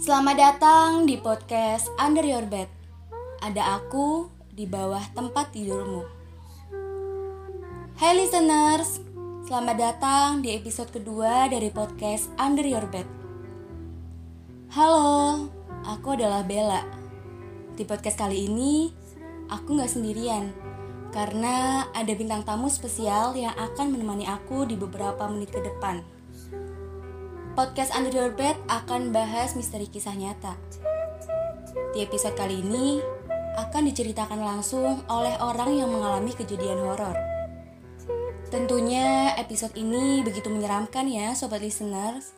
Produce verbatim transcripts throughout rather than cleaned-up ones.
Selamat datang di podcast Under Your Bed. Ada aku di bawah tempat tidurmu. Hai listeners, selamat datang di episode kedua dari podcast Under Your Bed. Halo, aku adalah Bella. Di podcast kali ini, aku gak sendirian, karena ada bintang tamu spesial yang akan menemani aku di beberapa menit ke depan. Podcast Under Your Bed akan bahas misteri kisah nyata. Di episode kali ini akan diceritakan langsung oleh orang yang mengalami kejadian horor. Tentunya episode ini begitu menyeramkan ya sobat listeners.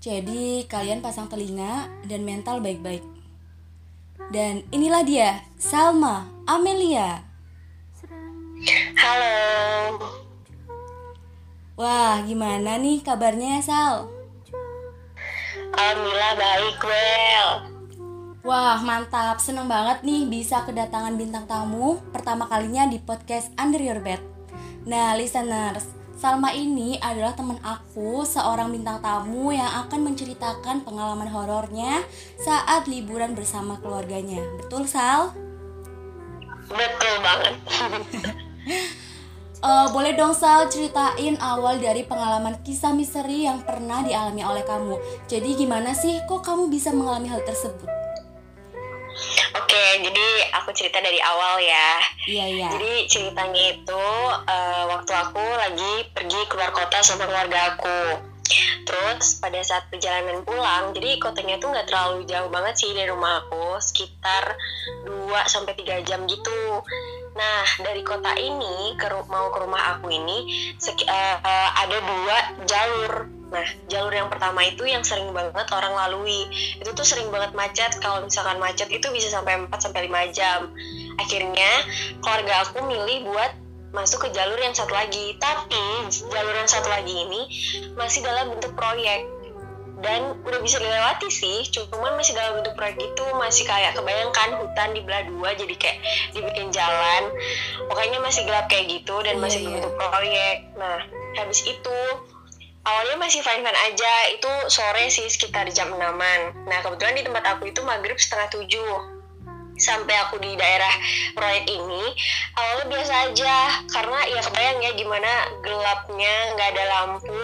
Jadi kalian pasang telinga dan mental baik-baik. Dan inilah dia, Salma Amelia. Halo. Wah, gimana nih kabarnya, Sal? Alhamdulillah baik, Bel. Wah, mantap. Seneng banget nih bisa kedatangan bintang tamu pertama kalinya di podcast Under Your Bed. Nah, listeners, Salma ini adalah teman aku, seorang bintang tamu yang akan menceritakan pengalaman horornya saat liburan bersama keluarganya. Betul, Sal? Betul banget. Uh, boleh dong Sal, ceritain awal dari pengalaman kisah misteri yang pernah dialami oleh kamu. Jadi gimana sih, kok kamu bisa mengalami hal tersebut? Oke, jadi aku cerita dari awal ya. Iya, iya. Jadi ceritanya itu uh, waktu aku lagi pergi keluar kota sama keluarga aku. Terus pada saat perjalanan pulang, jadi kotanya tuh gak terlalu jauh banget sih dari rumah aku, sekitar dua sampai tiga jam gitu. Nah, dari kota ini ke, mau ke rumah aku ini seki, uh, uh, ada dua jalur. Nah, jalur yang pertama itu yang sering banget orang lalui. Itu tuh sering banget macet. Kalau misalkan macet itu bisa sampai empat sampai lima jam. Akhirnya keluarga aku milih buat masuk ke jalur yang satu lagi, tapi jalur yang satu lagi ini masih dalam bentuk proyek dan udah bisa dilewati sih, cuman masih dalam bentuk proyek itu, masih kayak kebayangkan hutan dibelah dua jadi kayak dibikin jalan, pokoknya masih gelap kayak gitu dan masih yeah, bentuk yeah. proyek. Nah, habis itu awalnya masih fine-fine aja, itu sore sih sekitar jam enaman. Nah, kebetulan di tempat aku itu maghrib setengah tujuh. Sampai aku di daerah proyek ini awalnya biasa aja, karena ya kebayang ya gimana gelapnya, nggak ada lampu.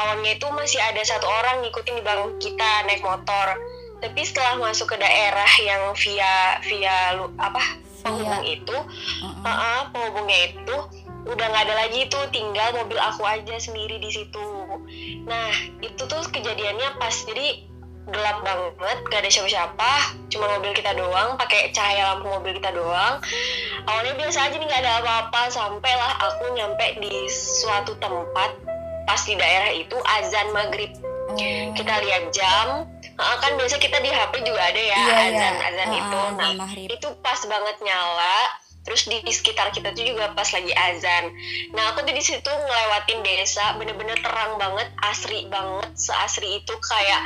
Awalnya itu masih ada satu orang ngikutin di belakang kita naik motor, tapi setelah masuk ke daerah yang via via apa penghubung itu uh-uh. uh, penghubungnya itu udah nggak ada lagi, itu tinggal mobil aku aja sendiri di situ. Nah, itu tuh kejadiannya pas jadi gelap banget, gak ada siapa-siapa, cuma mobil kita doang, pakai cahaya lampu mobil kita doang. Awalnya biasa aja nih, gak ada apa-apa, sampailah aku nyampe di suatu tempat. Pas di daerah itu azan maghrib, kita lihat jam, kan biasa kita di H P juga ada ya, iya, azan iya. azan uh, itu, nah itu pas banget nyala. Terus di sekitar kita tuh juga pas lagi azan. Nah, aku tuh di situ ngelewatin desa, bener-bener terang banget, asri banget, seasri itu. Kayak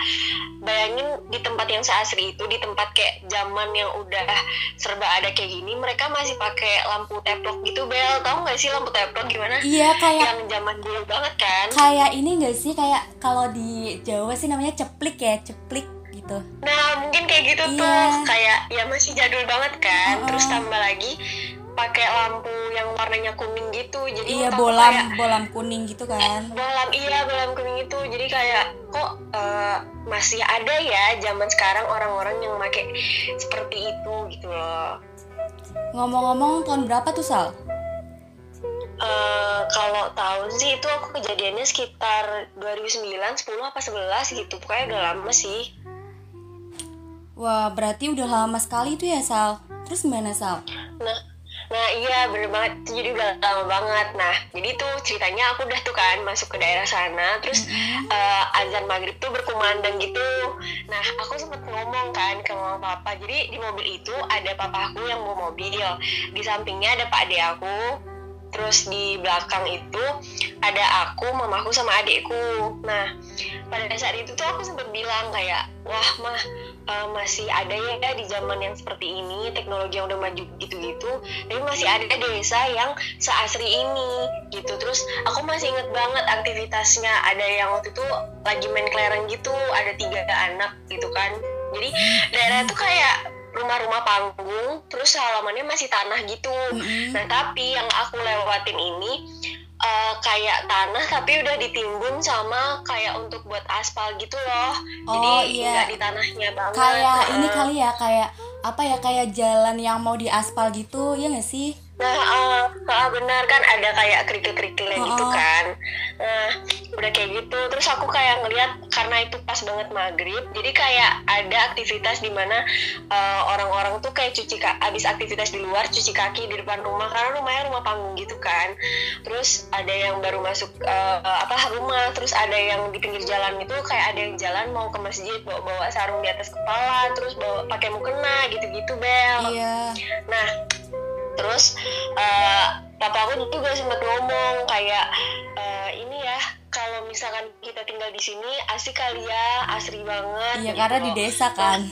bayangin di tempat yang seasri itu, di tempat kayak zaman yang udah serba ada kayak gini, mereka masih pakai lampu teplok gitu, Bel. Tahu nggak sih lampu teplok gimana? Iya, kayak yang zaman dulu banget kan? Kayak ini nggak sih, kayak kalau di Jawa sih namanya ceplik ya, ceplik. Tuh. Nah, mungkin kayak gitu yeah. tuh, kayak ya masih jadul banget kan. Uh-uh. Terus tambah lagi pakai lampu yang warnanya kuning gitu. Jadi iya, bolam kayak, bolam kuning gitu kan. Bolam iya, bolam kuning itu. Jadi kayak kok uh, masih ada ya zaman sekarang orang-orang yang pakai seperti itu gitu loh. Ngomong-ngomong tahun berapa tuh, Sal? Uh, kalau tahun sih itu aku kejadiannya sekitar dua ribu sembilan, sepuluh apa sebelas gitu. Pokoknya udah lama sih. Wah, berarti udah lama sekali itu ya, Sal? Terus gimana, Sal? Nah, nah iya, bener banget. Jadi udah lama banget. Nah, jadi tuh ceritanya aku udah tuh kan masuk ke daerah sana. Terus mm-hmm. uh, azan maghrib tuh berkumandang gitu. Nah, aku sempat ngomong kan ke mama papa. Jadi di mobil itu ada papa aku yang bawa mobil. Di sampingnya ada pak ade aku. Terus di belakang itu ada aku, mamaku sama adikku. Nah, pada saat itu tuh aku sempat bilang kayak, wah mah uh, masih ada ya, ya di zaman yang seperti ini, teknologi yang udah maju gitu-gitu, tapi masih ada desa yang seasri ini gitu. Terus aku masih inget banget aktivitasnya, ada yang waktu itu lagi main kelereng gitu, ada tiga anak gitu kan. Jadi daerah tuh kayak rumah-rumah panggung, terus halamannya masih tanah gitu. Mm-hmm. Nah, tapi yang aku lewatin ini uh, kayak tanah tapi udah ditimbun sama kayak untuk buat aspal gitu loh. Oh, jadi iya, nggak di tanahnya banget. Kayak nah, ini kali ya, kayak apa ya, kayak jalan yang mau diaspal gitu, ya nggak sih? Nah, uh, uh, benar kan ada kayak kerikil-kerikilnya oh, gitu kan. Nah, udah kayak gitu. Terus aku kayak ngeliat, karena itu pas banget maghrib, jadi kayak ada aktivitas di mana uh, orang-orang tuh kayak cuci kaki, abis aktivitas di luar cuci kaki di depan rumah, karena rumahnya rumah panggung gitu kan. Terus ada yang baru masuk uh, apa rumah, terus ada yang di pinggir jalan itu kayak ada yang jalan mau ke masjid bawa-bawa sarung di atas kepala, terus bawa pakai mukena gitu-gitu, Bel. Iya. Nah, terus uh, papa aku juga sempat ngomong kayak uh, ini ya, kalau misalkan kita tinggal di sini asik kali ya, asri banget. Iya gitu, karena di desa kan.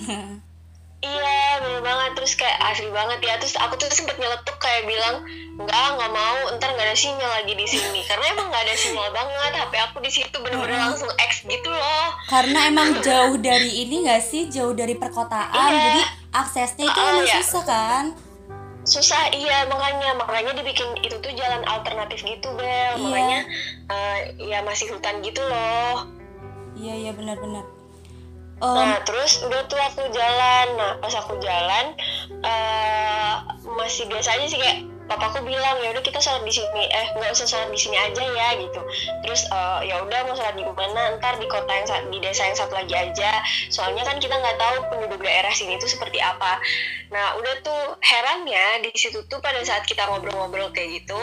Iya bener banget, terus kayak asri banget ya. Terus aku tuh sempat nyeletuk kayak bilang, enggak nggak mau, ntar nggak ada sinyal lagi di sini. Karena emang nggak ada sinyal banget, H P aku di situ bener-bener hmm. langsung X gitu loh. Karena emang jauh dari ini nggak sih, jauh dari perkotaan, yeah. jadi aksesnya itu emang uh, iya. susah kan. Susah, iya, makanya makanya dibikin itu tuh jalan alternatif gitu, Bel. Iya. Makanya uh, ya masih hutan gitu loh. Iya, iya benar-benar. Um, nah, terus udah tuh aku jalan. Nah, pas aku jalan uh, masih biasa aja sih, kayak papaku bilang, ya udah kita sholat di sini. Eh, enggak usah sholat di sini aja ya gitu. Terus uh, ya udah mau sholat di mana? Ntar di kota yang di desa yang satu lagi aja. Soalnya kan kita nggak tahu penduduk daerah sini itu seperti apa. Nah, udah tuh herannya di situ tuh pada saat kita ngobrol-ngobrol kayak gitu,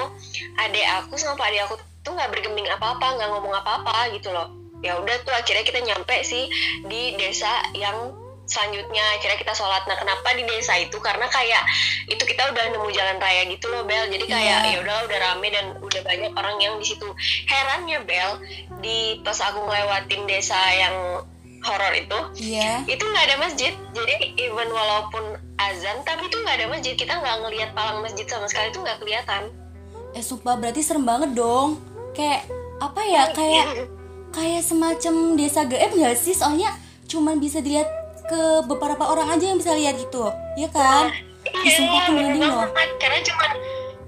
adek aku sama pak adik aku tuh nggak bergeming apa-apa, nggak ngomong apa-apa gitu loh. Ya udah tuh akhirnya kita nyampe sih di desa yang selanjutnya, akhirnya kita sholat. Nah, kenapa di desa itu? Karena kayak itu kita udah nemu jalan raya gitu loh, Bel. Jadi kayak yeah. ya udah udah rame dan udah banyak orang yang di situ. Herannya, Bel, di pas aku ngelewatin desa yang horor itu, yeah. itu nggak ada masjid. Jadi even walaupun azan, tapi itu nggak ada masjid. Kita nggak ngelihat palang masjid sama sekali, itu nggak kelihatan. Eh, sumpah, berarti serem banget dong. Kayak apa ya? Kayak kayak semacam desa gaib nggak sih? Soalnya cuma bisa dilihat ke beberapa orang aja yang bisa lihat gitu, ya kan? Iya, yeah, bener banget. Karena cuman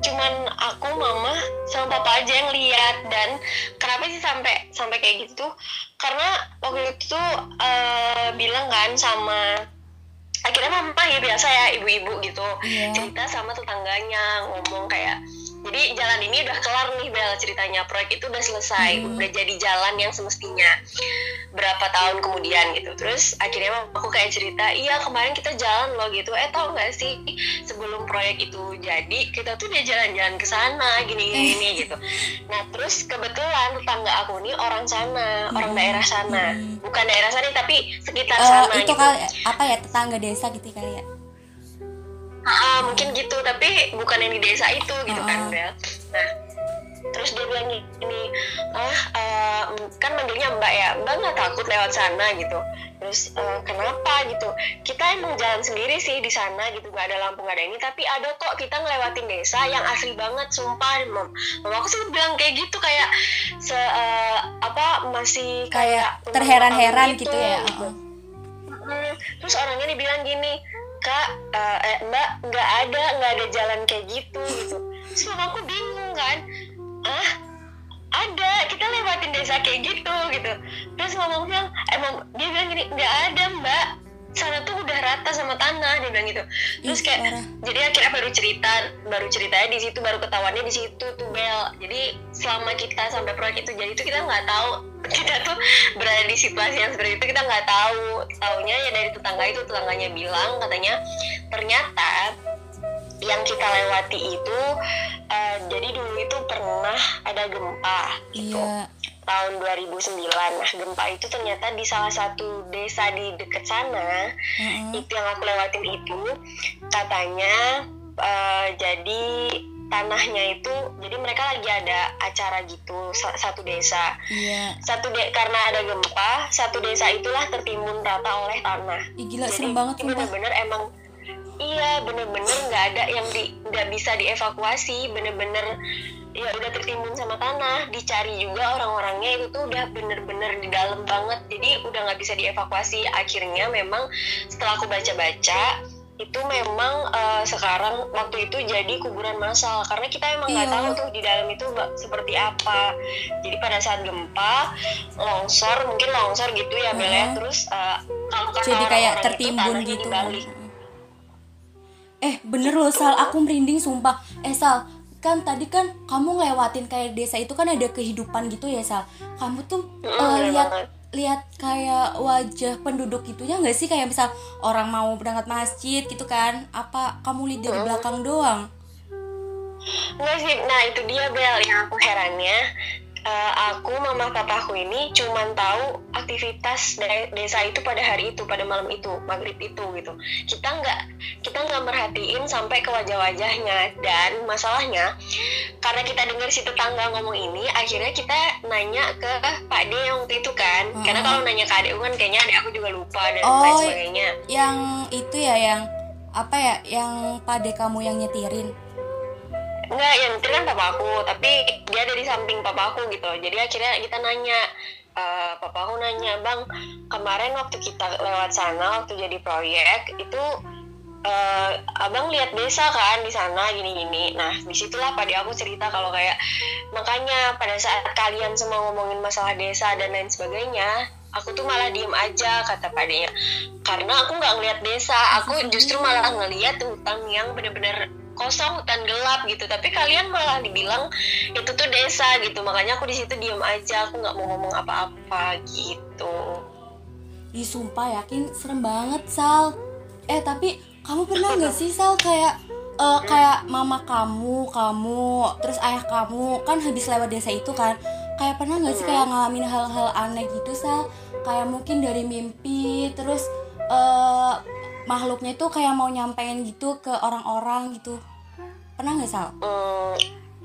cuman aku, mama, sama papa aja yang lihat. Dan kenapa sih sampai sampai kayak gitu? Karena waktu itu uh, bilang kan sama, akhirnya mama ya biasa ya ibu-ibu gitu yeah. cerita sama tetangganya, ngomong kayak, jadi jalan ini udah kelar nih, Bel, ceritanya, proyek itu udah selesai, hmm. udah jadi jalan yang semestinya. Berapa tahun kemudian gitu. Terus akhirnya aku kayak cerita, iya kemarin kita jalan loh gitu. Eh, tau gak sih sebelum proyek itu jadi, kita tuh udah jalan-jalan ke sana gini-gini gitu. Nah, terus kebetulan tetangga aku nih orang sana, hmm. orang daerah sana, hmm. bukan daerah sana tapi sekitar uh, sana itu gitu. Kali, apa ya, tetangga desa gitu kali ya. Ah, mungkin gitu, tapi bukan yang di desa itu gitu kan, Bel. Nah, terus dia bilang gini, ah uh, kan manggilnya Mbak ya, Mbak nggak takut lewat sana gitu. Terus uh, kenapa gitu? Kita emang jalan sendiri sih di sana gitu, nggak ada lampu, nggak ada ini, tapi ada kok, kita ngelewatin desa yang asli banget, sumpah, Mom. Mama aku sih bilang kayak gitu, kayak se uh, apa masih kayak, kayak terheran-heran gitu, gitu ya. Gitu. Uh-huh. Terus orangnya dibilang gini, Kak, uh, eh, Mbak, nggak ada, nggak ada jalan kayak gitu gitu. Terus mama aku bingung kan, ah ada, kita lewatin desa kayak gitu gitu. Terus mama aku bilang, emang dia bilang gini, nggak ada, Mbak, sana tuh udah rata sama tanah, dia bilang gitu. Terus kayak, Ih, jadi akhirnya baru cerita, baru ceritanya di situ, baru ketahuannya di situ tuh, Bel. Jadi selama kita sampai proyek itu jadi tuh kita nggak tahu, kita tuh berada di situasi yang seperti itu, kita nggak tahu. Taunya ya dari tetangga itu, tetangganya bilang katanya ternyata yang kita lewati itu uh, jadi dulu itu pernah ada gempa gitu. Yeah. Tahun dua ribu sembilan. Nah, gempa itu ternyata di salah satu desa di dekat sana, mm-hmm. itu yang aku lewatin itu katanya uh, jadi tanahnya itu, jadi mereka lagi ada acara gitu, satu desa. Iya. Satu de- karena ada gempa, satu desa itulah tertimbun rata oleh tanah. Ih, gila, jadi serem banget. Bener-bener sumpah. Emang iya, bener-bener nggak ada yang di, nggak bisa dievakuasi, bener-bener ya udah tertimbun sama tanah. Dicari juga orang-orangnya itu tuh udah bener-bener di dalam banget, jadi udah nggak bisa dievakuasi. Akhirnya memang setelah aku baca-baca itu memang uh, sekarang waktu itu jadi kuburan massal, karena kita emang nggak tahu tuh di dalam itu seperti apa. Jadi pada saat gempa, longsor, mungkin longsor gitu ya, Bel, ya. Terus uh, kalau kata jadi kayak tertimbun itu, gitu. Eh bener loh Sal, aku merinding sumpah. Eh Sal, kan tadi kan kamu ngelewatin kayak desa itu kan ada kehidupan gitu ya Sal. Kamu tuh uh, lihat lihat kayak wajah penduduk gitunya nggak sih, kayak misal orang mau berangkat masjid gitu kan? Apa kamu lihat dari belakang doang? Nggak sih, nah itu dia Bel yang aku herannya. Uh, aku, mama, papaku ini cuman tahu aktivitas dari desa itu pada hari itu, pada malam itu, maghrib itu gitu. Kita nggak, kita nggak merhatiin sampai ke wajah-wajahnya. Dan masalahnya, karena kita dengar si tetangga ngomong ini, akhirnya kita nanya ke Pak De yang waktu itu kan. Hmm. Karena kalau nanya ke adek kan kayaknya adek aku juga lupa dan oh, lain sebagainya. Yang itu ya, yang apa ya, yang Pak De kamu yang nyetirin. Enggak, yang nyetir kan papa aku, tapi dia dari samping papa aku gitu. Jadi akhirnya kita nanya, uh, papa aku nanya, Bang, kemarin waktu kita lewat sana, waktu jadi proyek, itu uh, abang lihat desa kan di sana, gini-gini. Nah, disitulah pada aku cerita kalau kayak, makanya pada saat kalian semua ngomongin masalah desa dan lain sebagainya, aku tuh malah diem aja, kata padanya. Karena aku nggak ngeliat desa, aku justru malah ngeliat hutan yang bener-bener kosong, hutan gelap gitu. Tapi kalian malah dibilang itu tuh desa gitu. Makanya aku di situ diem aja, aku nggak mau ngomong apa-apa gitu. Ih, sumpah yakin serem banget Sal. Eh tapi kamu pernah nggak sih Sal kayak uh, kayak mama kamu, kamu, terus ayah kamu kan habis lewat desa itu kan? Kayak pernah nggak sih kayak ngalamin hal-hal aneh gitu Sal? Kayak mungkin dari mimpi, terus uh, makhluknya itu kayak mau nyampein gitu ke orang-orang gitu. Pernah gak Sal? Hmm,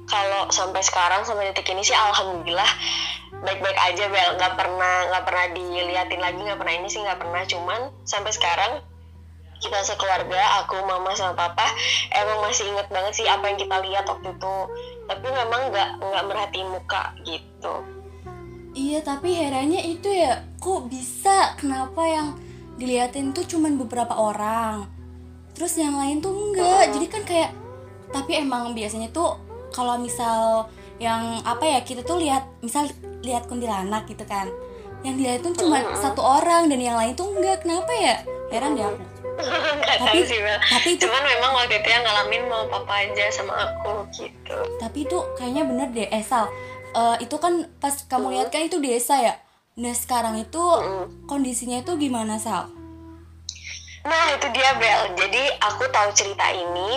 kalau sampai sekarang sampai detik ini sih alhamdulillah baik-baik aja Bel. Gak pernah, gak pernah diliatin lagi, gak pernah ini sih gak pernah. Cuman sampai sekarang kita sekeluarga, aku, mama, sama papa emang masih inget banget sih apa yang kita lihat waktu itu. Tapi memang gak, gak merhatiin muka gitu. Iya tapi herannya itu ya, kok bisa, kenapa yang diliatin tuh cuman beberapa orang, terus yang lain tuh enggak. Jadi kan kayak, tapi emang biasanya tuh kalau misal yang apa ya, kita tuh lihat misal lihat kuntilanak gitu kan, yang diliatin cuma uh-huh. satu orang dan yang lain tuh enggak. Kenapa ya? Heran deh aku. Tapi sih, tapi itu cuman memang waktu itu yang ngalamin mau papa aja sama aku gitu. Tapi itu kayaknya bener deh eh Sal, uh, itu kan pas kamu lihat kan itu desa ya. Nah sekarang itu mm. kondisinya itu gimana Sal? Nah itu dia Bel, jadi aku tahu cerita ini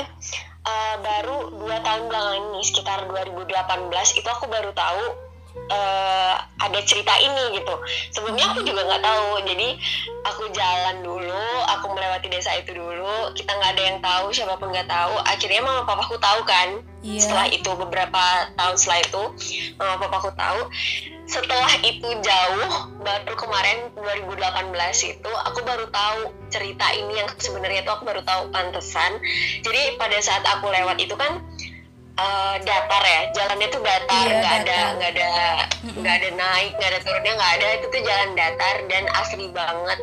uh, baru dua tahun belakangan ini, sekitar dua ribu delapan belas itu aku baru tahu uh, ada cerita ini gitu. Sebelumnya aku juga gak tahu, jadi aku jalan dulu, aku melewati desa itu dulu, kita gak ada yang tahu, siapa pun gak tahu. Akhirnya mama papaku tahu kan, yeah. Setelah itu beberapa tahun setelah itu mama papaku tahu. Setelah itu jauh, baru kemarin dua ribu delapan belas itu aku baru tahu cerita ini yang sebenarnya itu aku baru tahu, pantesan. Jadi pada saat aku lewat itu kan uh, datar ya, jalannya tuh datar, iya, nggak ada nggak ada nggak ada naik, nggak ada turunnya, nggak ada, itu tuh jalan datar dan asri banget.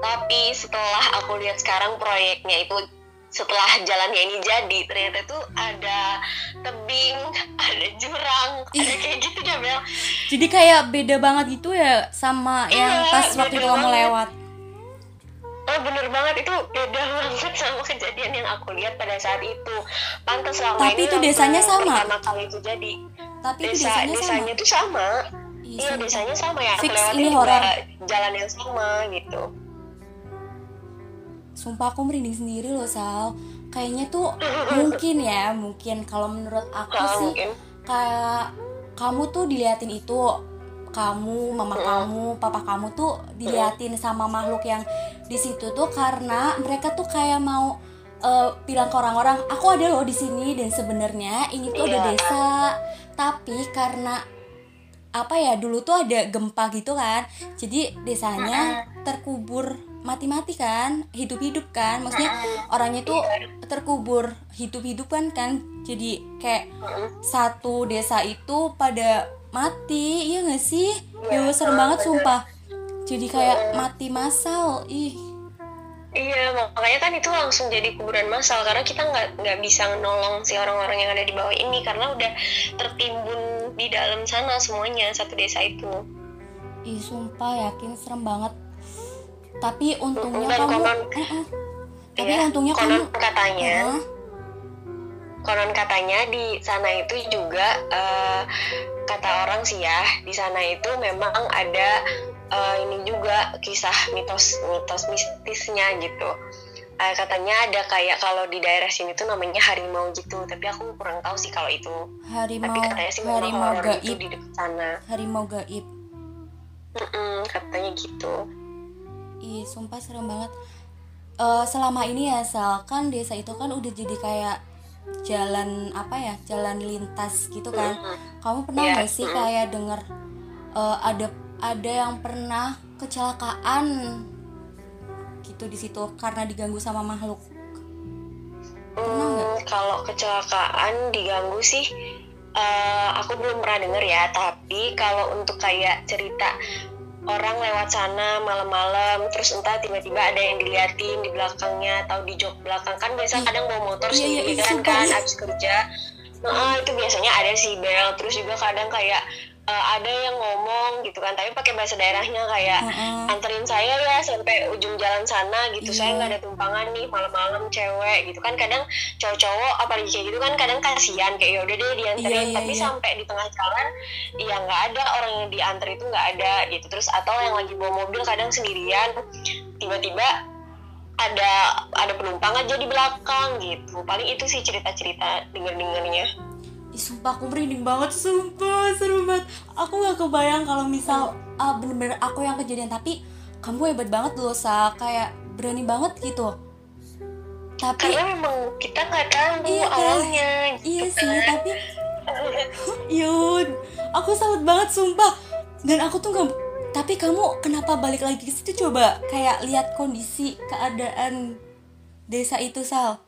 Tapi setelah aku lihat sekarang proyeknya itu, setelah jalannya ini jadi, ternyata tuh ada tebing, ada jurang, ada kayak gitu ya Bel. Jadi kayak beda banget gitu ya sama iya, yang pas waktu itu kamu lewat. Oh bener banget, itu beda banget sama kejadian yang aku lihat pada saat itu. Pantes selama tapi ini itu desanya sama. Pertama kali itu jadi. Tapi desa, desanya, desanya sama. Tuh sama. Iya, iya desanya sama ya. Fix ini horor. Jalan yang sama gitu. Sumpah aku merinding sendiri loh Sal. Kayaknya tuh mungkin ya, mungkin kalau menurut aku nah, sih mungkin. Kayak kamu tuh diliatin itu, kamu, mama kamu, papa kamu tuh diliatin sama makhluk yang di situ tuh karena mereka tuh kayak mau Uh, bilang ke orang-orang, aku ada loh di sini, dan sebenarnya ini tuh yeah. ada desa, tapi karena apa ya, dulu tuh ada gempa gitu kan, jadi desanya terkubur mati-mati kan, hidup-hidup kan, maksudnya orangnya tuh terkubur hidup-hidup kan kan, jadi kayak satu desa itu pada mati, iya nggak sih? Ya serem banget sumpah, jadi kayak mati massal, ih. Iya, makanya kan itu langsung jadi kuburan massal karena kita nggak nggak bisa nolong si orang-orang yang ada di bawah ini karena udah tertimbun di dalam sana semuanya, satu desa itu. Ih, sumpah yakin serem banget. Tapi untungnya dan kamu konon, eh, eh. tapi ya, untungnya konon kamu katanya. Uh-huh. Konon katanya di sana itu juga uh, kata orang sih ya, di sana itu memang ada Uh, ini juga kisah mitos-mitos mistisnya gitu. Uh, katanya ada kayak kalau di daerah sini tuh namanya harimau gitu, tapi aku kurang tahu sih kalau itu. Harimau. Tapi katanya sih harimau gaib itu di dekat sana. Harimau gaib. Mm-mm, katanya gitu. Ih, sumpah serem banget. Uh, selama ini ya, Sal, kan desa itu kan udah jadi kayak jalan apa ya, jalan lintas gitu kan. Mm-hmm. Kamu pernah nggak yeah. sih mm-hmm. kayak denger uh, ada ada yang pernah kecelakaan gitu di situ karena diganggu sama makhluk? Pernah nggak? Hmm, kalau kecelakaan diganggu sih, uh, aku belum pernah dengar ya. Tapi kalau untuk kayak cerita orang lewat sana malam-malam, terus entah tiba-tiba ada yang diliatin di belakangnya atau di jok belakang kan biasa kadang bawa motor sendiri kan kan abis kerja. Nah itu biasanya ada si bel. Terus juga kadang kayak Uh, ada yang ngomong gitu kan, tapi pakai bahasa daerahnya kayak uh-uh. anterin saya ya sampai ujung jalan sana gitu, yeah. saya nggak ada tumpangan nih malam-malam cewek gitu kan, kadang cowok-cowok apalagi kayak gitu kan kadang kasihan kayak ya udah deh dianterin, yeah, yeah, tapi yeah. sampai di tengah jalan ya nggak ada orang yang dianter itu nggak ada gitu, terus atau yang lagi bawa mobil kadang sendirian tiba-tiba ada ada penumpang aja di belakang gitu, paling itu sih cerita-cerita denger-dengernya. Ih, sumpah aku merinding banget, sumpah seru banget. Aku gak kebayang kalau misal ah, bener-bener aku yang kejadian. Tapi kamu hebat banget loh, Sa, kayak berani banget gitu. Tapi karena memang kita gak tahu iya, awalnya gitu. Iya sih, kan. Tapi yun, aku salut banget sumpah. Dan aku tuh gak, tapi kamu kenapa balik lagi ke situ, coba kayak lihat kondisi keadaan desa itu, Sal?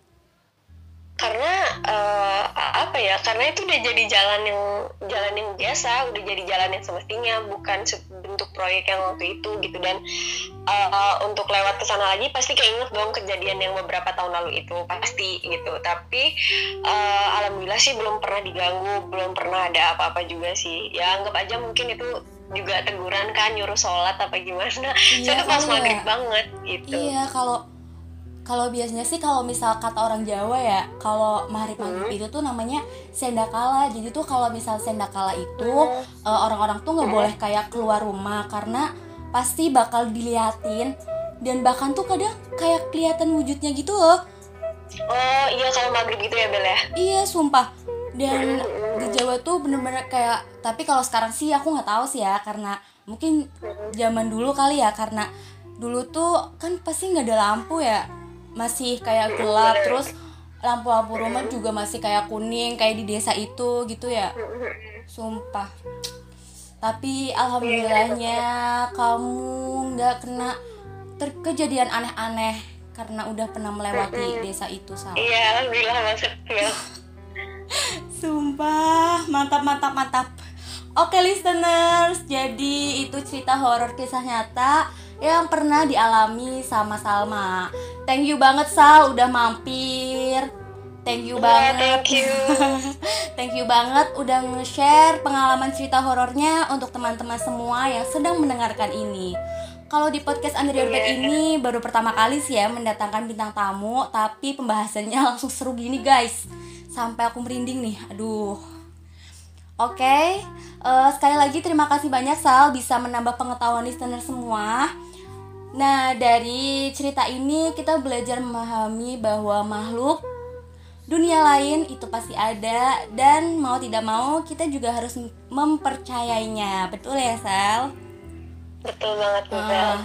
Karena uh, apa ya? Karena itu udah jadi jalan yang jalan yang biasa, udah jadi jalan yang semestinya, bukan bentuk proyek yang waktu itu gitu. Dan uh, untuk lewat kesana lagi pasti keinget dong kejadian yang beberapa tahun lalu itu pasti gitu. Tapi uh, alhamdulillah sih belum pernah diganggu, belum pernah ada apa-apa juga sih. Ya anggap aja mungkin itu juga teguran kan, nyuruh sholat apa gimana. Iya, itu pas maghrib banget gitu. Iya kalau. Kalau biasanya sih kalau misal kata orang Jawa ya, kalau mahrib-mahrib itu tuh namanya sendakala. Jadi tuh kalau misal sendakala itu mm. uh, orang-orang tuh nggak boleh kayak keluar rumah karena pasti bakal diliatin, dan bahkan tuh kadang kayak kelihatan wujudnya gitu loh. Oh iya kalau magrib gitu ya Bel ya? Iya sumpah. Dan mm. di Jawa tuh bener-bener kayak, tapi kalau sekarang sih aku nggak tahu sih ya, karena mungkin zaman dulu kali ya, karena dulu tuh kan pasti nggak ada lampu ya, masih kayak gelap, terus lampu-lampu rumah juga masih kayak kuning kayak di desa itu gitu ya, sumpah. Tapi alhamdulillahnya kamu nggak kena ter- kejadian aneh-aneh karena udah pernah melewati desa itu, Sal. Iya, alhamdulillah masuk ya. Sumpah, mantap mantap mantap. Oke listeners, jadi itu cerita horor kisah nyata yang pernah dialami sama Salma. Thank you banget Sal udah mampir. Thank you yeah, banget. Thank you. Thank you banget udah nge-share pengalaman cerita horornya untuk teman-teman semua yang sedang mendengarkan ini. Kalau di podcast Under Your Bed yeah. ini baru pertama kali sih ya mendatangkan bintang tamu, tapi pembahasannya langsung seru gini guys. Sampai aku merinding nih. Aduh. Oke, okay. uh, sekali lagi terima kasih banyak Sal bisa menambah pengetahuan listener semua. Nah, dari cerita ini kita belajar memahami bahwa makhluk dunia lain itu pasti ada, dan mau tidak mau kita juga harus mempercayainya. Betul ya, Sal? Betul banget, Bel. Uh,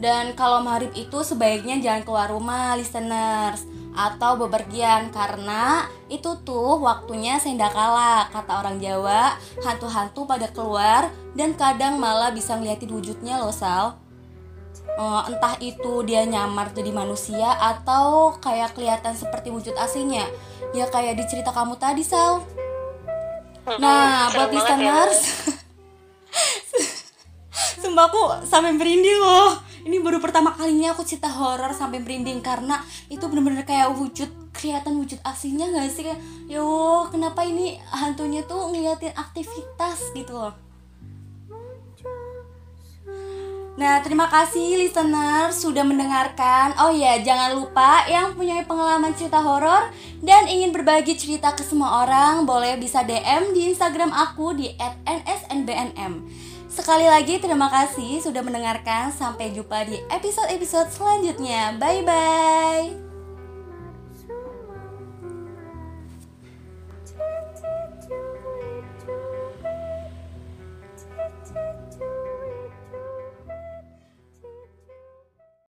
dan kalau maghrib itu sebaiknya jangan keluar rumah, listeners. atau bepergian, karena itu tuh waktunya sendakala. Kata orang Jawa, hantu-hantu pada keluar dan kadang malah bisa ngeliatin wujudnya loh Sal. Uh, entah itu dia nyamar jadi manusia atau kayak kelihatan seperti wujud aslinya. Ya kayak di cerita kamu tadi Sal. Nah, buat listeners ya. Sumpah aku sampai merinding loh. Ini baru pertama kalinya aku cerita horor sampai merinding, karena itu benar-benar kayak wujud, kelihatan wujud aslinya enggak sih? Kayak, "Yo, kenapa ini hantunya tuh ngeliatin aktivitas gitu loh." Nah, terima kasih listener sudah mendengarkan. Oh ya, jangan lupa yang punya pengalaman cerita horor dan ingin berbagi cerita ke semua orang, boleh bisa D M di Instagram aku di et en es en be en em. Sekali lagi terima kasih sudah mendengarkan. Sampai jumpa di episode-episode selanjutnya. Bye-bye.